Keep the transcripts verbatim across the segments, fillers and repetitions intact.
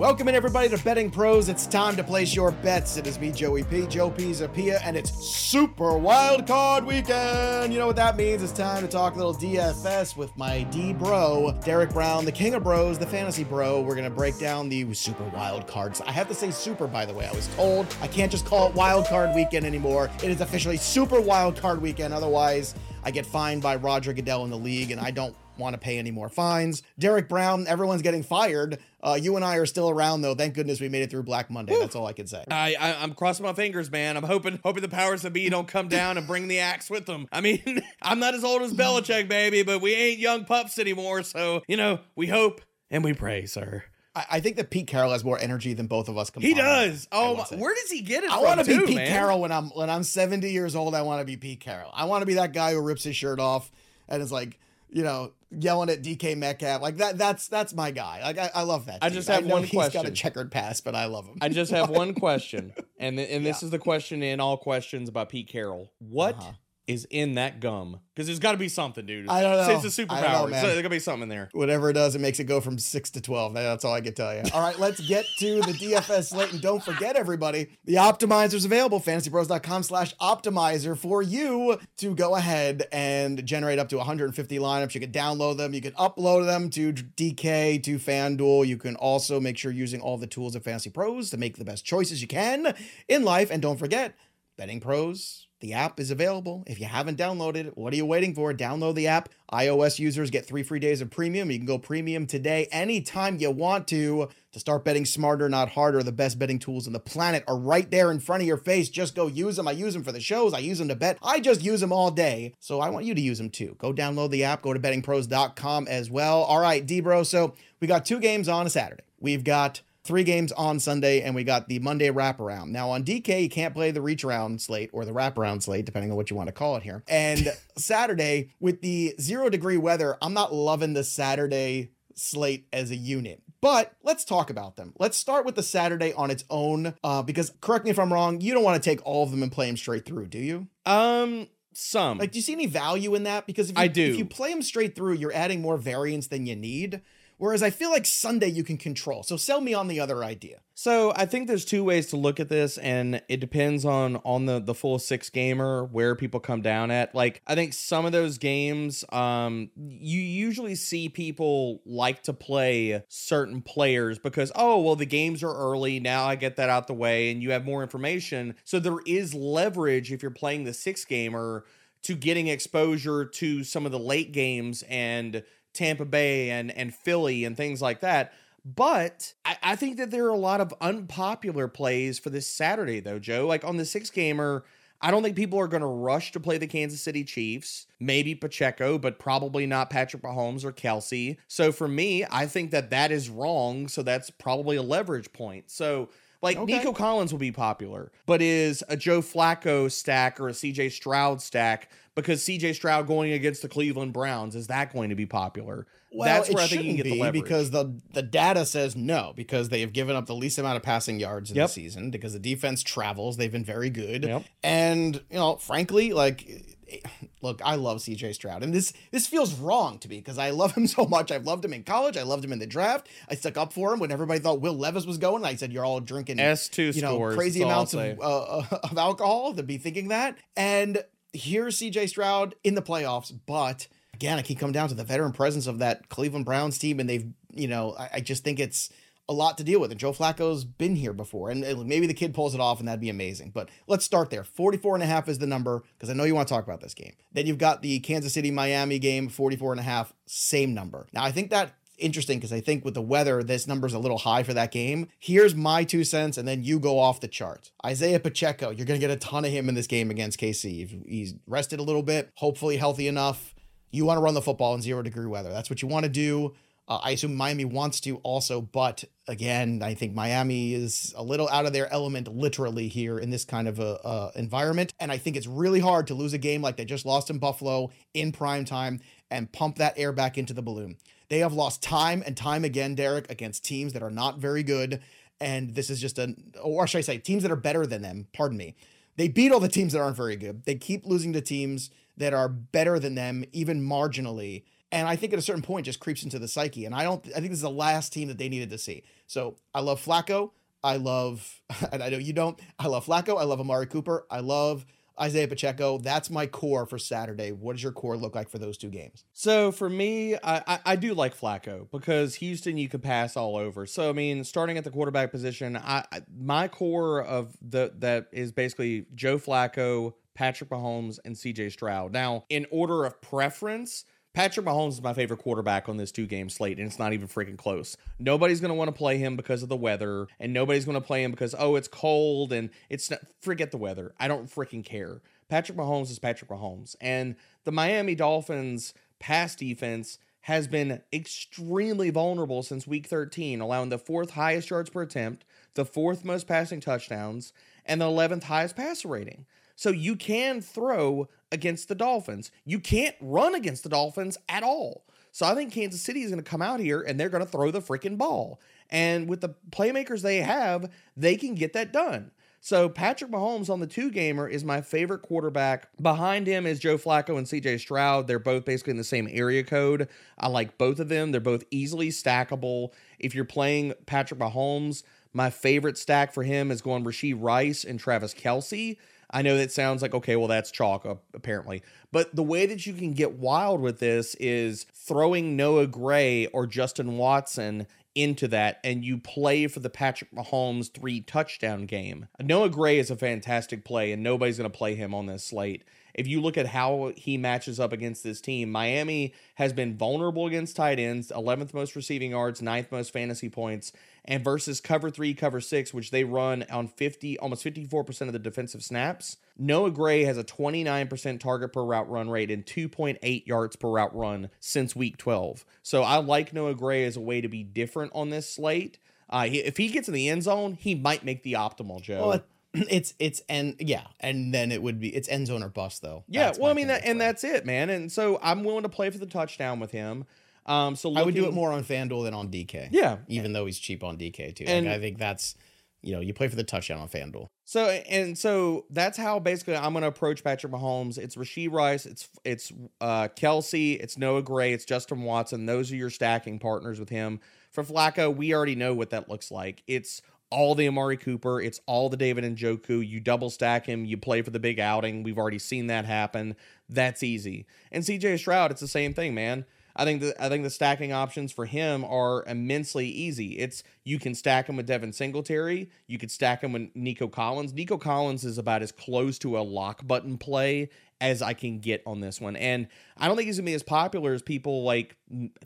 Welcome in, everybody, to Betting Pros. It's time to place your bets. It is me, Joey P, Joe P Zapia, and it's Super Wild Card Weekend. You know what that means. It's time to talk a little D F S with my D-bro, Derek Brown, the king of bros, the fantasy bro. We're going to break down the Super Wild Cards. I have to say super, by the way. I was told I can't just call it Wild Card Weekend anymore. It is officially Super Wild Card Weekend. Otherwise, I get fined by Roger Goodell in the league, and I don't want to pay any more fines. Derek Brown, everyone's getting fired. Uh, you and I are still around, though. Thank goodness we made it through Black Monday. Woo. That's all I can say. I, I, I'm crossing my fingers, man. I'm hoping hoping the powers that be don't come down and bring the axe with them. I mean, I'm not as old as Belichick, baby, but we ain't young pups anymore. So, you know, we hope and we pray, sir. I, I think that Pete Carroll has more energy than both of us combined. He does. Oh, my, where does he get it I from? I want to be Pete man. Carroll when I'm, when I'm seventy years old. I want to be Pete Carroll. I want to be that guy who rips his shirt off and is like, you know, yelling at D K Metcalf like that. That's that's my guy. Like I, I love that. I dude. just have I know one he's question. He's got a checkered past, but I love him. I just have one question, and th- and yeah. this is the question in all questions about Pete Carroll. What uh-huh. is in that gum? Because there's got to be something, dude. I don't know. It's a superpower. Know, so there's got to be something in there. Whatever it does, it makes it go from six to twelve. That's all I can tell you. All right, let's get to the D F S slate, and don't forget, everybody, the optimizer's available. fantasy bros dot com slash optimizer for you to go ahead and generate up to one hundred fifty lineups. You can download them. You can upload them to D K, to FanDuel. You can also make sure using all the tools of Fantasy Pros to make the best choices you can in life. And don't forget, Betting Pros, the app is available. If you haven't downloaded it, what are you waiting for? Download the app. iOS users get three free days of premium. You can go premium today anytime you want to. To start betting smarter, not harder, the best betting tools on the planet are right there in front of your face. Just go use them. I use them for the shows. I use them to bet. I just use them all day. So I want you to use them too. Go download the app. Go to betting pros dot com as well. All right, D-Bro. So we got two games on a Saturday. We've got three games on Sunday, and we got the Monday wraparound. Now, on D K, you can't play the reach round slate or the wraparound slate, depending on what you want to call it here. And Saturday, with the zero-degree weather, I'm not loving the Saturday slate as a unit. But let's talk about them. Let's start with the Saturday on its own, uh, because, correct me if I'm wrong, you don't want to take all of them and play them straight through, do you? Um... Some. Like, do you see any value in that? Because if you, I do. If you play them straight through, you're adding more variance than you need. Whereas I feel like Sunday you can control. So sell me on the other idea. So I think there's two ways to look at this, and it depends on on the, the full six gamer, where people come down at. Like, I think some of those games, um, you usually see people like to play certain players because, oh, well, the games are early. Now I get that out the way, and you have more information. So there is leverage if you're playing the six gamer to getting exposure to some of the late games and Tampa Bay and, and Philly and things like that. But I, I think that there are a lot of unpopular plays for this Saturday, though, Joe. Like on the six gamer, I don't think people are going to rush to play the Kansas City Chiefs, maybe Pacheco, but probably not Patrick Mahomes or Kelce. So for me, I think that that is wrong. So that's probably a leverage point. So like okay. Nico Collins will be popular, but is a Joe Flacco stack or a C J Stroud stack, because C J Stroud going against the Cleveland Browns, is that going to be popular? Well, that's where I think you can get the leverage. Because the, the data says no, because they have given up the least amount of passing yards in yep. the season, because the defense travels. They've been very good. Yep. And, you know, frankly, like, look, I love C J Stroud, and this this feels wrong to me because I love him so much. I've loved him in college. I loved him in the draft. I stuck up for him when everybody thought Will Levis was going. I said, you're all drinking S two you know, scores, crazy amounts of, uh, of alcohol to be thinking that. And here's C J Stroud in the playoffs. But again, I keep coming down to the veteran presence of that Cleveland Browns team. And they've, you know, I, I just think it's a lot to deal with. And Joe Flacco's been here before, and maybe the kid pulls it off and that'd be amazing. But let's start there. forty-four and a half is the number, because I know you want to talk about this game. Then you've got the Kansas City, Miami game, forty-four and a half, same number. Now I think that interesting, because I think with the weather, this number's a little high for that game. Here's my two cents, and then you go off the chart. Isaiah Pacheco, you're going to get a ton of him in this game against K C. He's rested a little bit, hopefully healthy enough. You want to run the football in zero degree weather. That's what you want to do. Uh, I assume Miami wants to also, but again, I think Miami is a little out of their element literally here in this kind of a uh, environment. And I think it's really hard to lose a game like they just lost in Buffalo in prime time and pump that air back into the balloon. They have lost time and time again, Derek, against teams that are not very good. And this is just a, or should I say teams that are better than them? Pardon me. They beat all the teams that aren't very good. They keep losing to teams that are better than them, even marginally. And I think at a certain point just creeps into the psyche. And I don't, I think this is the last team that they needed to see. So I love Flacco. I love, and I know you don't, I love Flacco. I love Amari Cooper. I love Isaiah Pacheco. That's my core for Saturday. What does your core look like for those two games? So for me, I, I, I do like Flacco because Houston, you could pass all over. So, I mean, starting at the quarterback position, I, I my core of the, that is basically Joe Flacco, Patrick Mahomes, and C J Stroud. Now, in order of preference, Patrick Mahomes is my favorite quarterback on this two-game slate, and it's not even freaking close. Nobody's going to want to play him because of the weather, and nobody's going to play him because, oh, it's cold, and it's not, forget the weather. I don't freaking care. Patrick Mahomes is Patrick Mahomes, and the Miami Dolphins' pass defense has been extremely vulnerable since week thirteen, allowing the fourth highest yards per attempt, the fourth most passing touchdowns, and the eleventh highest passer rating. So you can throw against the Dolphins. You can't run against the Dolphins at all. So I think Kansas City is going to come out here and they're going to throw the freaking ball. And with the playmakers they have, they can get that done. So Patrick Mahomes on the two-gamer is my favorite quarterback. Behind him is Joe Flacco and C J Stroud. They're both basically in the same area code. I like both of them. They're both easily stackable. If you're playing Patrick Mahomes, my favorite stack for him is going Rashee Rice and Travis Kelce. I know that sounds like, okay, well, that's chalk, apparently. But the way that you can get wild with this is throwing Noah Gray or Justin Watson into that, and you play for the Patrick Mahomes three touchdown game. Noah Gray is a fantastic play, and nobody's going to play him on this slate. If you look at how he matches up against this team, Miami has been vulnerable against tight ends, eleventh most receiving yards, ninth most fantasy points, and versus cover three, cover six, which they run on fifty, almost fifty-four percent of the defensive snaps. Noah Gray has a twenty-nine percent target per route run rate and two point eight yards per route run since week twelve. So I like Noah Gray as a way to be different on this slate. Uh, if he gets in the end zone, he might make the optimal, Joe. Well, It's it's and yeah, and then it would be it's end zone or bust though. Yeah, that's well, I mean, that, and that's it, man. And so I'm willing to play for the touchdown with him. Um, so looking, I would do it more on FanDuel than on D K. Yeah, even though he's cheap on D K too. And like, I think that's, you know, you play for the touchdown on FanDuel. So and so that's how basically I'm going to approach Patrick Mahomes. It's Rashee Rice, it's it's uh, Kelce, it's Noah Gray, it's Justin Watson. Those are your stacking partners with him. For Flacco, we already know what that looks like. It's all the Amari Cooper. It's all the David Njoku. You double stack him. You play for the big outing. We've already seen that happen. That's easy. And C J Stroud, it's the same thing, man. I think the, I think the stacking options for him are immensely easy. It's you can stack him with Devin Singletary. You could stack him with Nico Collins. Nico Collins is about as close to a lock button play as I can get on this one. And I don't think he's gonna be as popular as people like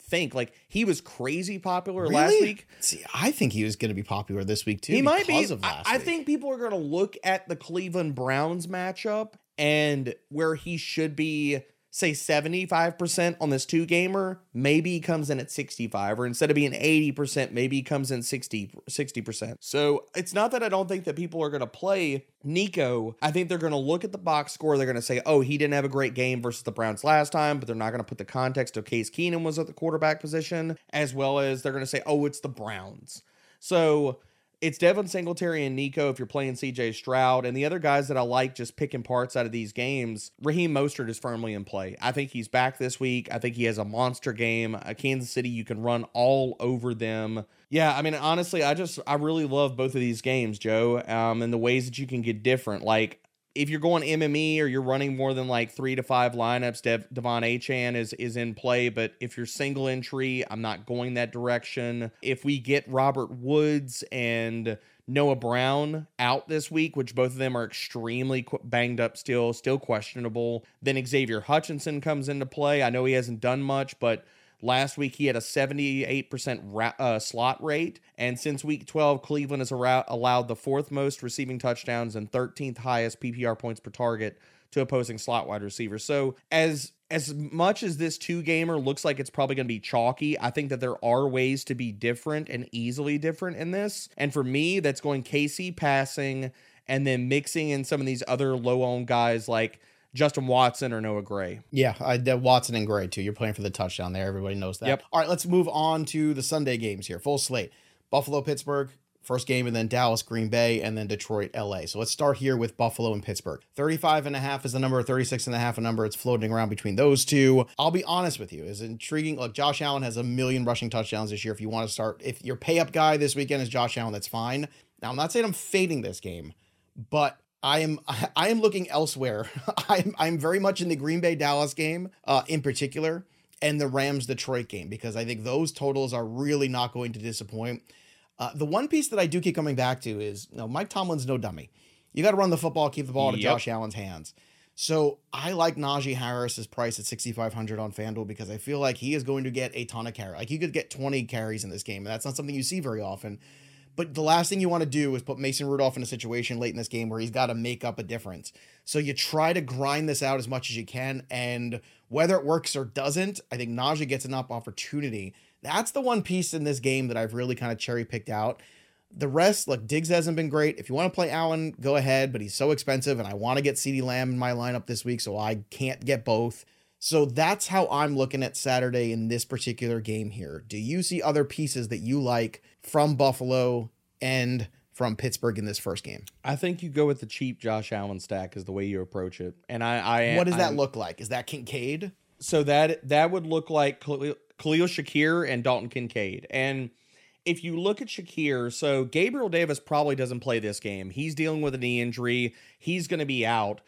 think. Like he was crazy popular really? last week. See, I think he was gonna be popular this week too. He might be. Of last I, I think people are gonna look at the Cleveland Browns matchup and where he should be, say seventy-five percent on this two gamer, maybe he comes in at sixty-five, or instead of being eighty percent, maybe he comes in sixty, sixty percent. So it's not that I don't think that people are going to play Nico. I think they're going to look at the box score. They're going to say, oh, he didn't have a great game versus the Browns last time, but they're not going to put the context of Case Keenum was at the quarterback position, as well as they're going to say, oh, it's the Browns. So it's Devin Singletary and Nico if you're playing C J Stroud. And the other guys that I like just picking parts out of these games, Raheem Mostert is firmly in play. I think he's back this week. I think he has a monster game. Uh, Kansas City, you can run all over them. Yeah, I mean, honestly, I just, I really love both of these games, Joe, um, and the ways that you can get different. Like, if you're going M M E or you're running more than like three to five lineups, Dev, Devon Achane is is in play. But if you're single entry, I'm not going that direction. If we get Robert Woods and Noah Brown out this week, which both of them are extremely banged up still, still questionable, then Xavier Hutchinson comes into play. I know he hasn't done much, but last week, he had a seventy-eight percent ra- uh, slot rate, and since week twelve, Cleveland has ar- allowed the fourth most receiving touchdowns and thirteenth highest P P R points per target to opposing slot wide receivers. So as as much as this two-gamer looks like it's probably going to be chalky, I think that there are ways to be different and easily different in this. And for me, that's going K C passing and then mixing in some of these other low-owned guys like Justin Watson or Noah Gray. Yeah, I, that Watson and Gray, too. You're playing for the touchdown there. Everybody knows that. Yep. All right, let's move on to the Sunday games here. Full slate. Buffalo, Pittsburgh, First game, and then Dallas, Green Bay, and then Detroit, L A. So let's start here with Buffalo and Pittsburgh. thirty-five and a half is the number, thirty-six and a half a number. It's floating around between those two. I'll be honest with you. It's intriguing. Look, Josh Allen has a million rushing touchdowns this year. If you want to start, if your pay up guy this weekend is Josh Allen, that's fine. Now, I'm not saying I'm fading this game, but I am I am looking elsewhere. I'm, I'm very much in the Green Bay Dallas game uh, in particular, and the Rams Detroit game, because I think those totals are really not going to disappoint. Uh, the one piece that I do keep coming back to is, you know, Mike Tomlin's no dummy. You got to run the football, keep the ball out of yep. Josh Allen's hands. So I like Najee Harris's price at sixty-five hundred on FanDuel, because I feel like he is going to get a ton of carry. Like, he could get twenty carries in this game, and that's not something you see very often. But the last thing you want to do is put Mason Rudolph in a situation late in this game where he's got to make up a difference. So you try to grind this out as much as you can, and whether it works or doesn't, I think Najee gets an up opportunity. That's the one piece in this game that I've really kind of cherry picked out. The rest, look, Diggs hasn't been great. If you want to play Allen, go ahead, but he's so expensive, and I want to get CeeDee Lamb in my lineup this week, so I can't get both. So that's how I'm looking at Saturday in this particular game here. Do you see other pieces that you like from Buffalo and from Pittsburgh in this first game? I think you go with the cheap Josh Allen stack is the way you approach it. And I, I what does that I, look like? Is that Kincaid? So that that would look like Khalil, Khalil Shakir and Dalton Kincaid. And if you look at Shakir, so Gabriel Davis probably doesn't play this game. He's dealing with a knee injury. He's going to be out.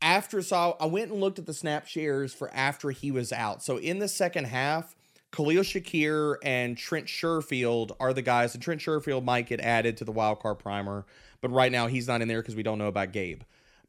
After so I went and looked at the snap shares for after he was out. So in the second half, Khalil Shakir and Trent Sherfield are the guys, and Trent Sherfield might get added to the wildcard primer, but right now he's not in there because we don't know about Gabe.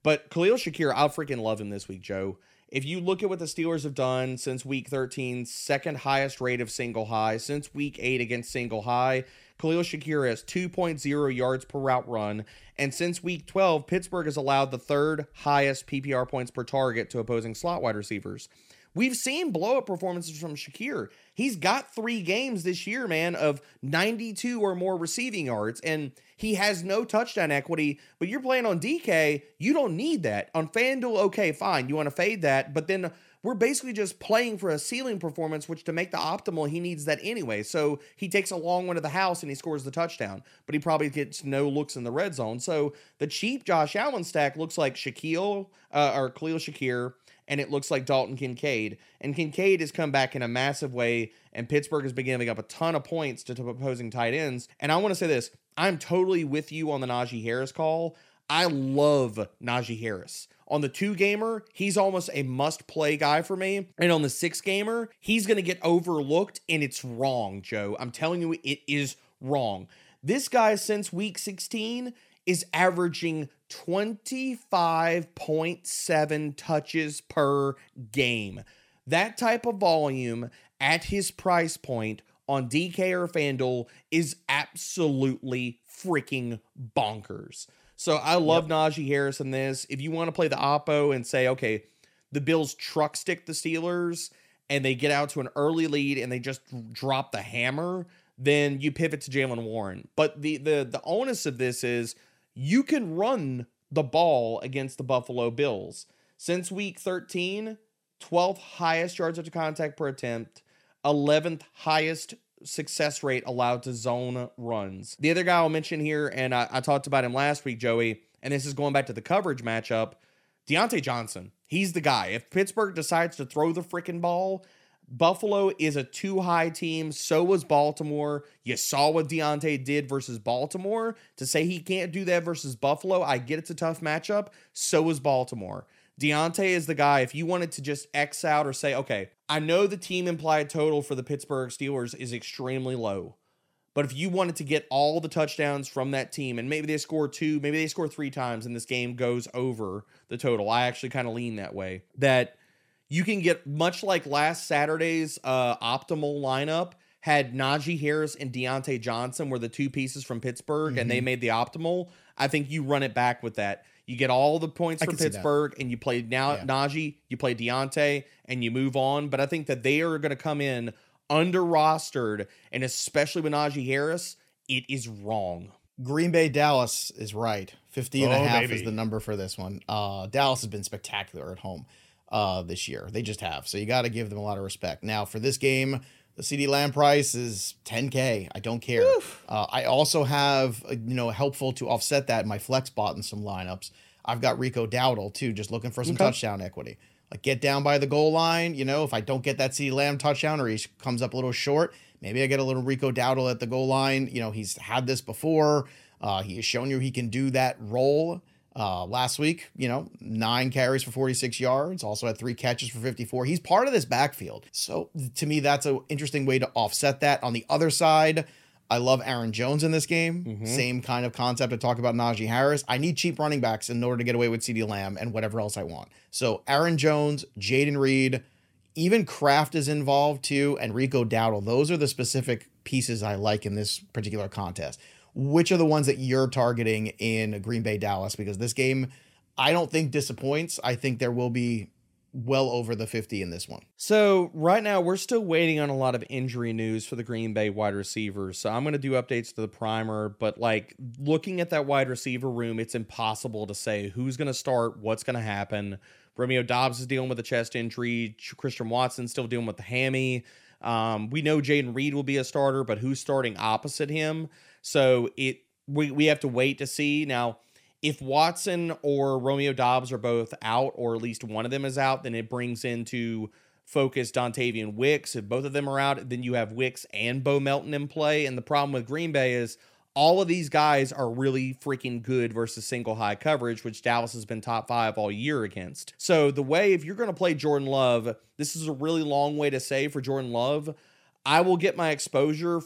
But Khalil Shakir, I freaking love him this week, Joe. If you look at what the Steelers have done since week thirteen, second highest rate of single high, since week eight against single high, Khalil Shakir has two point oh yards per route run. And since week twelve, Pittsburgh has allowed the third highest P P R points per target to opposing slot wide receivers. We've seen blow-up performances from Shakir. He's got three games this year, man, of ninety-two or more receiving yards, and he has no touchdown equity, but you're playing on D K. You don't need that. On FanDuel, okay, fine. You want to fade that, but then we're basically just playing for a ceiling performance, which to make the optimal, he needs that anyway. So he takes a long one to the house and he scores the touchdown, but he probably gets no looks in the red zone. So the cheap Josh Allen stack looks like Shaquille, uh, or Khalil Shakir, and it looks like Dalton Kincaid. And Kincaid has come back in a massive way, and Pittsburgh is giving up a ton of points to, to opposing tight ends. And I want to say this, I'm totally with you on the Najee Harris call. I love Najee Harris. On the two-gamer, he's almost a must-play guy for me. And on the six-gamer, he's going to get overlooked, and it's wrong, Joe. I'm telling you, it is wrong. This guy, since week sixteen, is averaging twenty-five point seven touches per game. That type of volume at his price point on D K or FanDuel is absolutely freaking bonkers. So I love yep. Najee Harris in this. If you want to play the oppo and say, okay, the Bills truck stick the Steelers and they get out to an early lead and they just drop the hammer, then you pivot to Jaylen Warren. But the the the onus of this is, you can run the ball against the Buffalo Bills. Since week thirteen, twelfth highest yards after contact per attempt, eleventh highest success rate allowed to zone runs. The other guy I'll mention here, and I, I talked about him last week, Joey, and this is going back to the coverage matchup, Deontay Johnson. He's the guy. If Pittsburgh decides to throw the freaking ball, Buffalo is a too-high team. So was Baltimore. You saw what Deontay did versus Baltimore. To say he can't do that versus Buffalo, I get it's a tough matchup. So was Baltimore. Deontay is the guy. If you wanted to just X out or say, okay, I know the team implied total for the Pittsburgh Steelers is extremely low, but if you wanted to get all the touchdowns from that team, and maybe they score two, maybe they score three times, and this game goes over the total, I actually kind of lean that way, that you can get, much like last Saturday's uh, optimal lineup had Najee Harris and Deontay Johnson were the two pieces from Pittsburgh, mm-hmm. and they made the optimal. I think you run it back with that. You get all the points I from Pittsburgh, and you play now yeah. Najee, you play Deontay, and you move on. But I think that they are going to come in under-rostered, and especially with Najee Harris, it is wrong. Green Bay Dallas is right. fifty and a half baby. Is the number for this one. Uh, Dallas has been spectacular at home. Uh, this year. They just have. So you got to give them a lot of respect. Now for this game, The CeeDee Lamb price is ten K. I don't care. Uh, I also have, you know, helpful to offset that in my flex bot in some lineups. I've got Rico Dowdle too, just looking for some okay. touchdown equity. Like get down by the goal line. You know, if I don't get that CeeDee Lamb touchdown or he comes up a little short, maybe I get a little Rico Dowdle at the goal line. You know, he's had this before. Uh, he has shown you he can do that role. Uh, last week, you know, nine carries for forty-six yards, also had three catches for fifty-four. He's part of this backfield. So to me, that's an interesting way to offset that. On the other side, I love Aaron Jones in this game. Mm-hmm. Same kind of concept. I talk about Najee Harris. I need cheap running backs in order to get away with CeeDee Lamb and whatever else I want. So Aaron Jones, Jaden Reed, even Kraft is involved too, and Rico Dowdle. Those are the specific pieces I like in this particular contest. Which are the ones that you're targeting in Green Bay, Dallas? Because this game, I don't think disappoints. I think there will be well over the fifty in this one. So right now we're still waiting on a lot of injury news for the Green Bay wide receivers. So I'm going to do updates to the primer, but like looking at that wide receiver room, it's impossible to say who's going to start, what's going to happen. Romeo Dobbs is dealing with a chest injury. Christian Watson's still dealing with the hammy. Um, we know Jaden Reed will be a starter, but who's starting opposite him? So it we, we have to wait to see. Now, if Watson or Romeo Dobbs are both out, or at least one of them is out, then it brings into focus Dontavian Wicks. If both of them are out, then you have Wicks and Bo Melton in play. And the problem with Green Bay is all of these guys are really freaking good versus single high coverage, which Dallas has been top five all year against. So the way, if you're going to play Jordan Love, this is a really long way to say for Jordan Love, I will get my exposure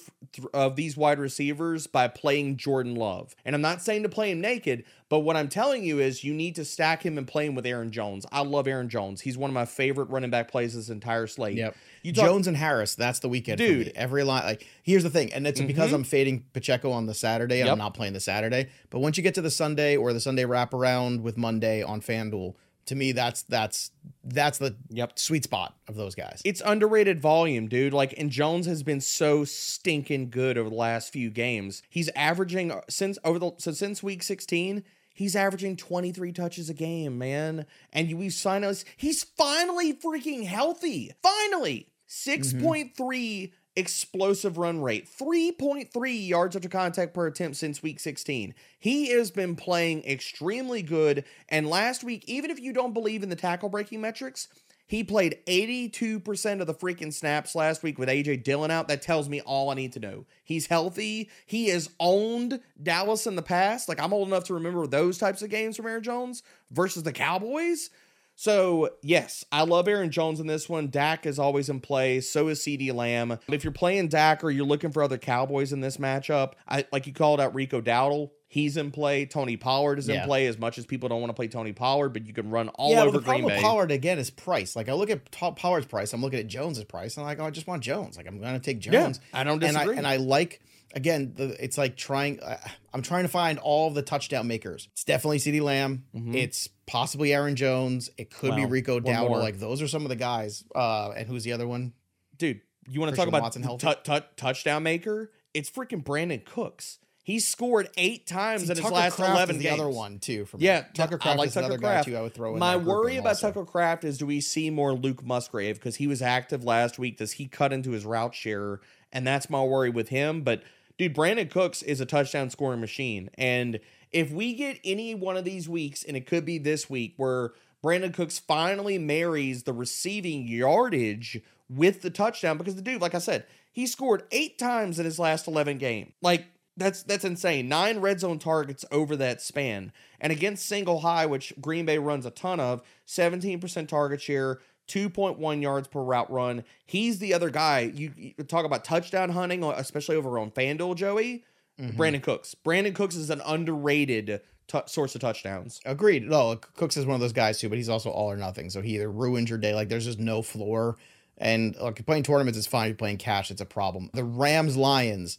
of these wide receivers by playing Jordan Love. And I'm not saying to play him naked, but what I'm telling you is you need to stack him and play him with Aaron Jones. I love Aaron Jones. He's one of my favorite running back plays this entire slate. Yep. You talk- Jones and Harris, that's the weekend. Dude. For me. Every line, like, here's the thing, and it's mm-hmm. because I'm fading Pacheco on the Saturday, and yep. I'm not playing the Saturday. But once you get to the Sunday or the Sunday wraparound with Monday on FanDuel, to me, that's that's that's the yep. sweet spot of those guys. It's underrated volume, dude. Like, and Jones has been so stinking good over the last few games. He's averaging since over the so since week sixteen, he's averaging twenty-three touches a game, man. And you, we've signed us. He's finally freaking healthy. Finally, six point three mm-hmm. explosive run rate, three point three yards after contact per attempt since week sixteen. He has been playing extremely good. And last week, even if you don't believe in the tackle breaking metrics, he played eighty-two percent of the freaking snaps last week with A J Dillon out. That tells me all I need to know. He's healthy. He has owned Dallas in the past. Like, I'm old enough to remember those types of games from Aaron Jones versus the Cowboys. So, yes, I love Aaron Jones in this one. Dak is always in play. So is CeeDee Lamb. If you're playing Dak or you're looking for other Cowboys in this matchup, I, like you called out Rico Dowdle, he's in play. Tony Pollard is yeah. in play, as much as people don't want to play Tony Pollard, but you can run all yeah, over Green Bay. Yeah, the problem with Pollard, again, is price. Like, I look at Pollard's price, I'm looking at Jones's price, and I'm like, oh, I just want Jones. Like, I'm going to take Jones. Yeah, I don't disagree. And I, and I like... Again, the, it's like trying, uh, I'm trying to find all the touchdown makers. It's definitely CeeDee Lamb. Mm-hmm. It's possibly Aaron Jones. It could wow. be Rico Dowdle. Like, those are some of the guys. Uh, and who's the other one? Dude, you want to talk about t- t- touchdown maker? It's freaking Brandon Cooks. He scored eight times See, in Tucker his last Kraft eleven is the games. The other one too, for me. Yeah, Tucker Kraft I like is Tucker another Kraft. Guy too. I would throw in. My worry about also. Tucker Kraft is, do we see more Luke Musgrave because he was active last week? Does he cut into his route share? And that's my worry with him. But dude, Brandon Cooks is a touchdown scoring machine. And if we get any one of these weeks, and it could be this week, where Brandon Cooks finally marries the receiving yardage with the touchdown, because the dude, like I said, he scored eight times in his last eleven games. Like, That's that's insane. Nine red zone targets over that span. And against single high, which Green Bay runs a ton of, seventeen percent target share, two point one yards per route run. He's the other guy. You, you talk about touchdown hunting, especially over on FanDuel, Joey. Mm-hmm. Brandon Cooks. Brandon Cooks is an underrated t- source of touchdowns. Agreed. No, Cooks is one of those guys too, but he's also all or nothing. So he either ruins your day. Like, there's just no floor. And like, playing tournaments is fine. You're playing cash, it's a problem. The Rams-Lions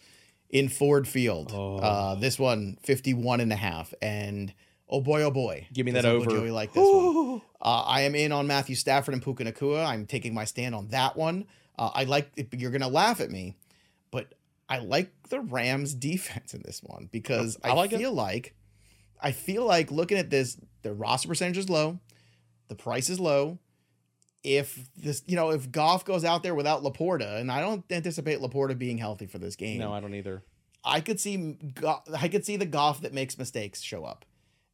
in Ford Field, oh. uh, this one, fifty-one and a half. And oh boy, oh boy. Give me that over. Joey like this one. Uh, I am in on Matthew Stafford and Puka Nacua. I'm taking my stand on that one. Uh, I like, you're going to laugh at me, but I like the Rams defense in this one because I, I like feel it. like, I feel like looking at this, the roster percentage is low. The price is low. if this, you know, if Goff goes out there without Laporta, and I don't anticipate Laporta being healthy for this game. No, I don't either. I could see, I could see the Goff that makes mistakes show up.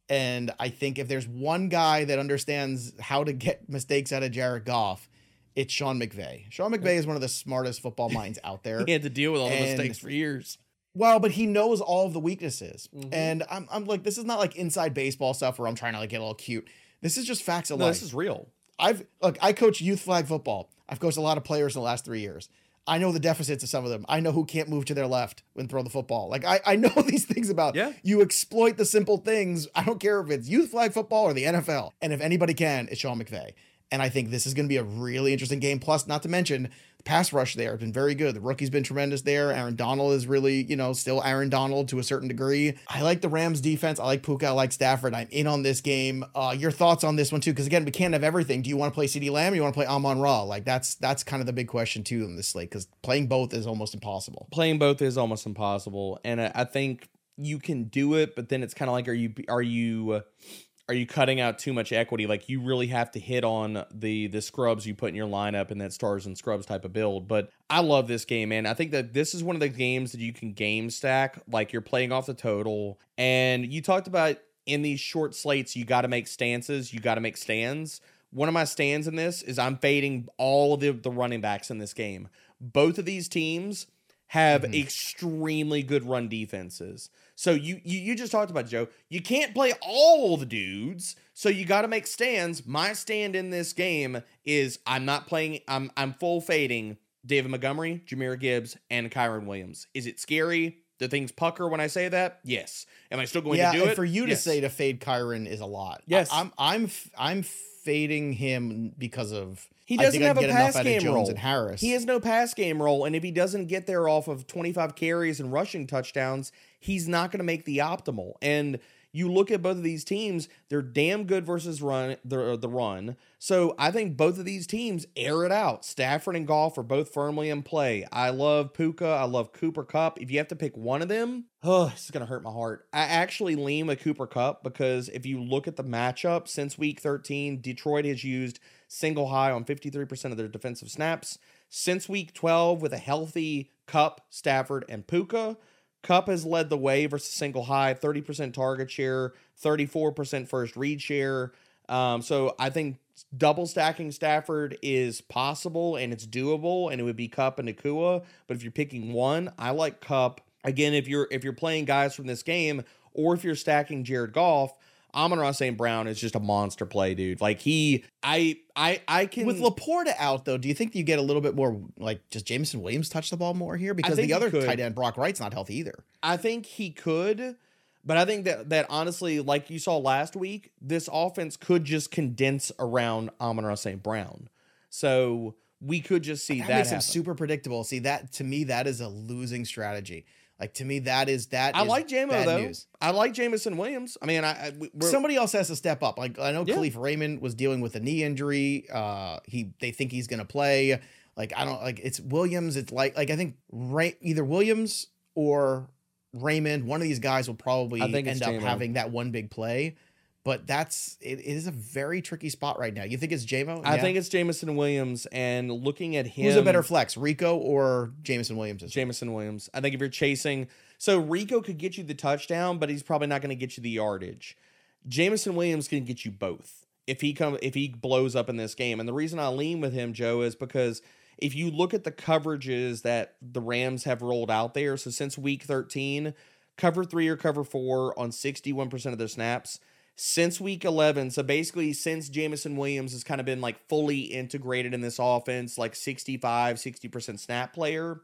And I think if there's one guy that understands how to get mistakes out of Jared Goff, it's Sean McVay. Sean McVay is one of the smartest football minds out there. He had to deal with all and, the mistakes for years. Well, but he knows all of the weaknesses. Mm-hmm. And I'm, I'm like, this is not like inside baseball stuff where I'm trying to like get all cute. This is just facts of no, life. This is real. I've look, I coach youth flag football. I've coached a lot of players in the last three years. I know the deficits of some of them. I know who can't move to their left and throw the football. Like I, I know these things about yeah. you exploit the simple things. I don't care if it's youth flag football or the N F L. And if anybody can, it's Sean McVay. And I think this is going to be a really interesting game. Plus, not to mention the pass rush there has been very good. The rookie's been tremendous there. Aaron Donald is really, you know, still Aaron Donald to a certain degree. I like the Rams defense. I like Puka. I like Stafford. I'm in on this game. Uh, your thoughts on this one too? Because again, we can't have everything. Do you want to play CeeDee Lamb or you want to play Amon-Ra? Like that's, that's kind of the big question too in this slate because playing both is almost impossible. Playing both is almost impossible. And I, I think you can do it, but then it's kind of like, are you, are you, uh, are you cutting out too much equity? Like you really have to hit on the the scrubs you put in your lineup and that stars and scrubs type of build. But I love this game, man. I think that this is one of the games that you can game stack. Like you're playing off the total. And you talked about in these short slates, you got to make stances. You got to make stands. One of my stands in this is I'm fading all of the, the running backs in this game. Both of these teams have mm-hmm. extremely good run defenses. So you, you you just talked about, Joe, you can't play all the dudes, so you got to make stands. My stand in this game is I'm not playing, I'm I'm full fading David Montgomery, Jahmyr Gibbs, and Kyren Williams. Is it scary? Do things pucker when I say that? Yes. Am I still going yeah, to do and it? For you yes. to say to fade Kyren is a lot. Yes. I, I'm I'm I'm fading him because of... He doesn't have a pass game role. And Harris. He has no pass game role. And if he doesn't get there off of twenty-five carries and rushing touchdowns, he's not going to make the optimal. And you look at both of these teams, they're damn good versus run the, the run. So I think both of these teams air it out. Stafford and Goff are both firmly in play. I love Puka. I love Cooper Kupp. If you have to pick one of them, oh, this is going to hurt my heart. I actually lean with Cooper Kupp because if you look at the matchup since week thirteen, Detroit has used single high on fifty-three percent of their defensive snaps. Since week twelve, with a healthy Kupp, Stafford, and Puka, Kupp has led the way versus single high, thirty percent target share, thirty-four percent first read share. Um, so I think double stacking Stafford is possible and it's doable, and it would be Kupp and Nacua. But if you're picking one, I like Kupp. Again, if you're if you're playing guys from this game, or if you're stacking Jared Goff, Amon-Ra Saint Brown is just a monster play, dude. Like he, I, I, I can. With Laporta out though, do you think you get a little bit more? Like, does Jameson Williams touch the ball more here? Because the other tight end, Brock Wright's not healthy either. I think he could, but I think that that honestly, like you saw last week, this offense could just condense around Amon-Ra Saint Brown. So we could just see that, that makes him super predictable. See that to me, that is a losing strategy. Like, to me, that is that. I is like Jamo, though. News. I like Jameson Williams. I mean, I, I we're, somebody else has to step up. Like, I know yeah. Khalif Raymond was dealing with a knee injury. Uh, he they think he's going to play. Like, I don't like it's Williams. It's like like I think Ray, either Williams or Raymond, one of these guys will probably end up J-Mo. having that one big play. But that's it, it is a very tricky spot right now. You think it's Jamo? I yeah. think it's Jameson Williams. And looking at him, who's a better flex, Rico or Jameson Williams? Jameson Williams. I think if you're chasing, so Rico could get you the touchdown, but he's probably not going to get you the yardage. Jameson Williams can get you both if he come if he blows up in this game. And the reason I lean with him, Joe, is because if you look at the coverages that the Rams have rolled out there, so since week thirteen, cover three or cover four on sixty-one percent of their snaps. Since week eleven, so basically since Jameson Williams has kind of been like fully integrated in this offense, like sixty-five, sixty percent snap player.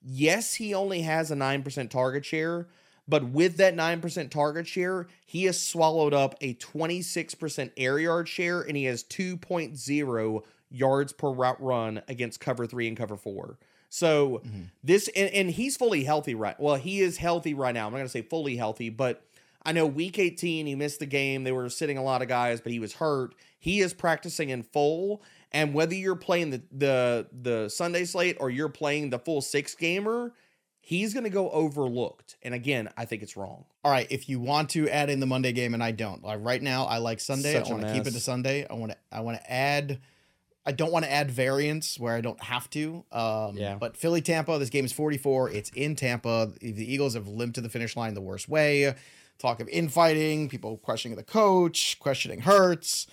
Yes, he only has a nine percent target share, but with that nine percent target share, he has swallowed up a twenty-six percent air yard share, and he has two point oh yards per route run against cover three and cover four. So mm-hmm. this, and, and he's fully healthy, right? Well, he is healthy right now. I'm not going to say fully healthy, but I know week eighteen, he missed the game. They were sitting a lot of guys, but he was hurt. He is practicing in full. And whether you're playing the the, the Sunday slate or you're playing the full six gamer, he's going to go overlooked. And again, I think it's wrong. All right. If you want to add in the Monday game, and I don't. Like right now, I like Sunday. Such I want to keep it to Sunday. I want to I want to add I don't want to add variance where I don't have to. Um, yeah. But Philly, Tampa, this game is forty-four. It's in Tampa. The Eagles have limped to the finish line the worst way. Talk of infighting, people questioning the coach, questioning Hurts.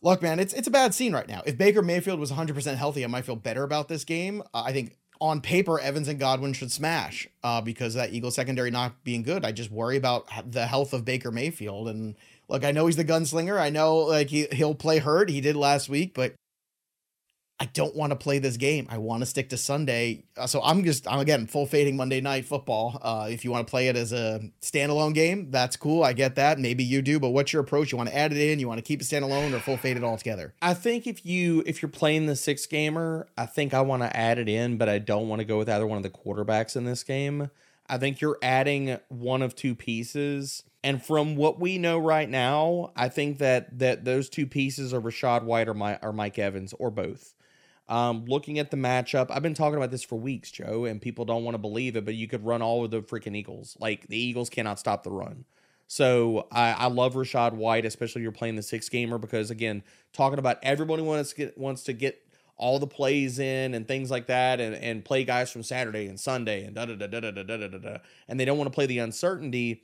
Look, man, it's it's a bad scene right now. If Baker Mayfield was one hundred percent healthy, I might feel better about this game. Uh, I think on paper, Evans and Godwin should smash uh, because that Eagles secondary not being good. I just worry about the health of Baker Mayfield. And look, I know he's the gunslinger. I know like he, he'll play hurt. He did last week, but I don't want to play this game. I want to stick to Sunday. Uh, so I'm just, I'm again, full fading Monday Night Football. Uh, if you want to play it as a standalone game, that's cool. I get that. Maybe you do, but what's your approach? You want to add it in? You want to keep it standalone or full fade it all together? I think if you, if you're playing the six gamer, I think I want to add it in, but I don't want to go with either one of the quarterbacks in this game. I think you're adding one of two pieces. And from what we know right now, I think that, that those two pieces are Rashad White or, my, or Mike Evans or both. Um, looking at the matchup, I've been talking about this for weeks, Joe, and people don't want to believe it, but you could run all of the freaking Eagles. Like the Eagles cannot stop the run. So I, I love Rashad White, especially if you're playing the six gamer, because again, talking about everybody wants to get, wants to get all the plays in and things like that, and, and play guys from Saturday and Sunday and da, da, da, da, da, da, da, da, da. And they don't want to play the uncertainty.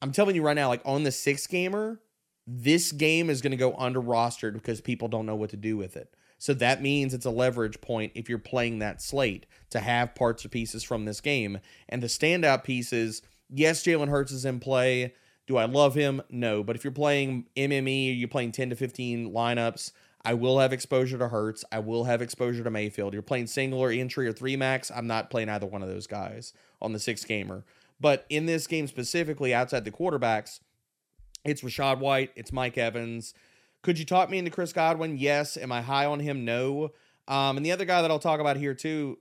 I'm telling you right now, like on the six gamer, this game is going to go under rostered because people don't know what to do with it. So that means it's a leverage point if you're playing that slate to have parts or pieces from this game. And the standout pieces, yes, Jalen Hurts is in play. Do I love him? No. But if you're playing M M E or you're playing ten to fifteen lineups, I will have exposure to Hurts. I will have exposure to Mayfield. You're playing single or entry or three max. I'm not playing either one of those guys on the six gamer. But in this game specifically, outside the quarterbacks, it's Rashad White. It's Mike Evans. Could you talk me into Chris Godwin? Yes. Am I high on him? No. Um, and the other guy that I'll talk about here too,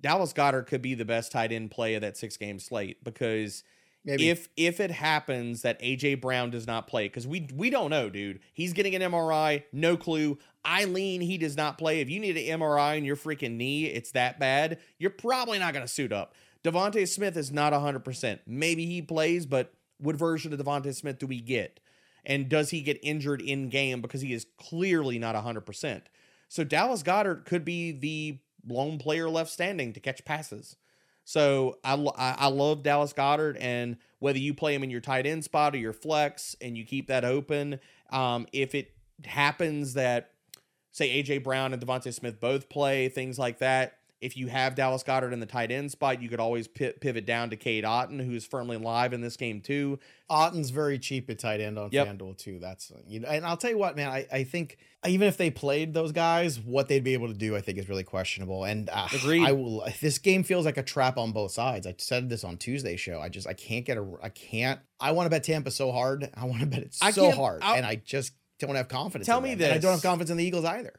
Dallas Goedert could be the best tight end play of that six game slate, because Maybe. if if it happens that A J Brown does not play, because we we don't know, dude. He's getting an M R I, no clue. I lean he does not play. If you need an M R I in your freaking knee, it's that bad, you're probably not going to suit up. Devontae Smith is not one hundred percent. Maybe he plays, but what version of Devontae Smith do we get? And does he get injured in game? Because he is clearly not one hundred percent. So Dallas Goedert could be the lone player left standing to catch passes. So I, I, I love Dallas Goedert, and whether you play him in your tight end spot or your flex and you keep that open, um, if it happens that, say, A J. Brown and Devontae Smith both play, things like that, if you have Dallas Goedert in the tight end spot, you could always p- pivot down to Cade Otton, who's firmly live in this game too. Otton's very cheap at tight end on yep. FanDuel too. That's, you know, and I'll tell you what, man, I, I think even if they played those guys, what they'd be able to do, I think, is really questionable. And uh, Agreed. I will, this game feels like a trap on both sides. I said this on Tuesday's show. I just, I can't get a, I can't, I want to bet Tampa so hard. I want to bet it so hard. I'll, and I just don't have confidence. Tell in me them. This. And I don't have confidence in the Eagles either.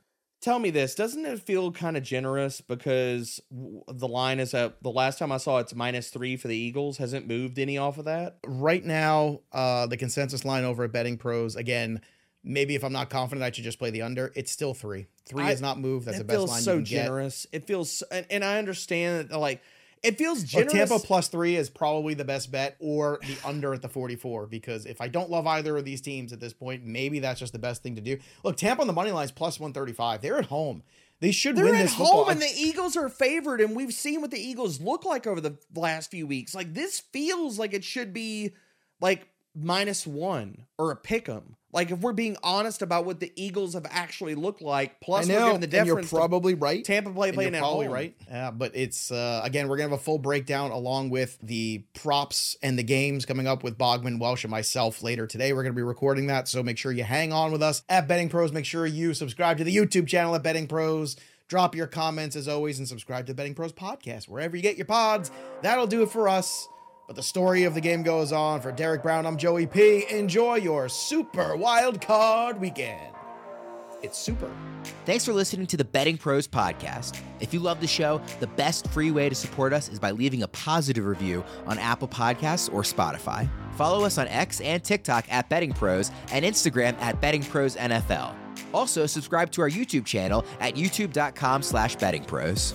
Tell me this, doesn't it feel kind of generous because the line is up? The last time I saw it's minus three for the Eagles. Hasn't moved any off of that? Right now, uh, the consensus line over at Betting Pros, again, maybe if I'm not confident, I should just play the under. It's still three. Three I, is not moved. That's the best line so you can generous. Get. It feels so generous. It feels, and I understand that, like, it feels generous. Well, Tampa plus three is probably the best bet, or the under at the forty-four, because if I don't love either of these teams at this point, maybe that's just the best thing to do. Look, Tampa on the money line is plus one thirty-five. They're at home. They should They're win this They're at home, football. And the Eagles are favored, and we've seen what the Eagles look like over the last few weeks. Like, this feels like it should be, like, minus one or a pick 'em. Like, if we're being honest about what the Eagles have actually looked like, plus know, we're giving the difference. You're probably right. Tampa play playing at home, right? Yeah, but it's uh, again, we're gonna have a full breakdown along with the props and the games coming up with Bogman, Welsh, and myself later today. We're gonna be recording that, so make sure you hang on with us at Betting Pros. Make sure you subscribe to the YouTube channel at Betting Pros. Drop your comments as always, and subscribe to the Betting Pros podcast wherever you get your pods. That'll do it for us. But the story of the game goes on. For Derek Brown, I'm Joey P. Enjoy your super wild card weekend. It's super. Thanks for listening to the Betting Pros podcast. If you love the show, the best free way to support us is by leaving a positive review on Apple Podcasts or Spotify. Follow us on X and TikTok at Betting Pros and Instagram at Betting Pros N F L. Also, subscribe to our YouTube channel at youtube dot com slash betting pros.